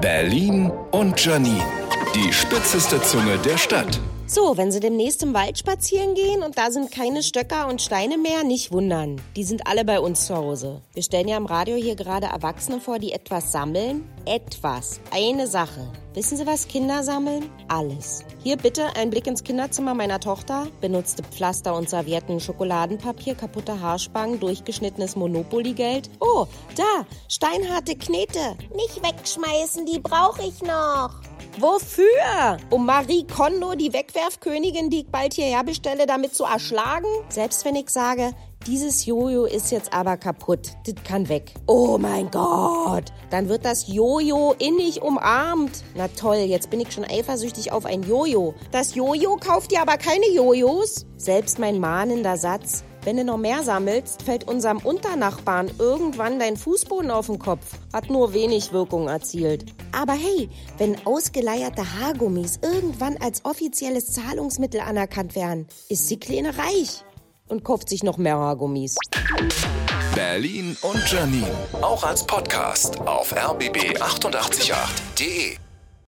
Berlin und Janine, die spitzeste Zunge der Stadt. So, wenn Sie demnächst im Wald spazieren gehen und da sind keine Stöcker und Steine mehr, nicht wundern. Die sind alle bei uns zu Hause. Wir stellen ja im Radio hier gerade Erwachsene vor, die etwas sammeln. Etwas. Eine Sache. Wissen Sie, was Kinder sammeln? Alles. Hier bitte ein Blick ins Kinderzimmer meiner Tochter. Benutzte Pflaster und Servietten, Schokoladenpapier, kaputte Haarspangen, durchgeschnittenes Monopoly-Geld. Oh, da, steinharte Knete. Nicht wegschmeißen, die brauche ich noch. Wofür? Um Marie Kondo, die Wegwerfkönigin, die ich bald hierher bestelle, damit zu erschlagen? Selbst wenn ich sage, dieses Jojo ist jetzt aber kaputt, das kann weg. Oh mein Gott, dann wird das Jojo innig umarmt. Na toll, jetzt bin ich schon eifersüchtig auf ein Jojo. Das Jojo kauft dir aber keine Jojos. Selbst mein mahnender Satz, wenn du noch mehr sammelst, fällt unserem Unternachbarn irgendwann dein Fußboden auf den Kopf. Hat nur wenig Wirkung erzielt. Aber hey, wenn ausgeleierte Haargummis irgendwann als offizielles Zahlungsmittel anerkannt werden, ist die Kleine reich und kauft sich noch mehr Haargummis. Berlin und Janine, auch als Podcast auf rbb888.de.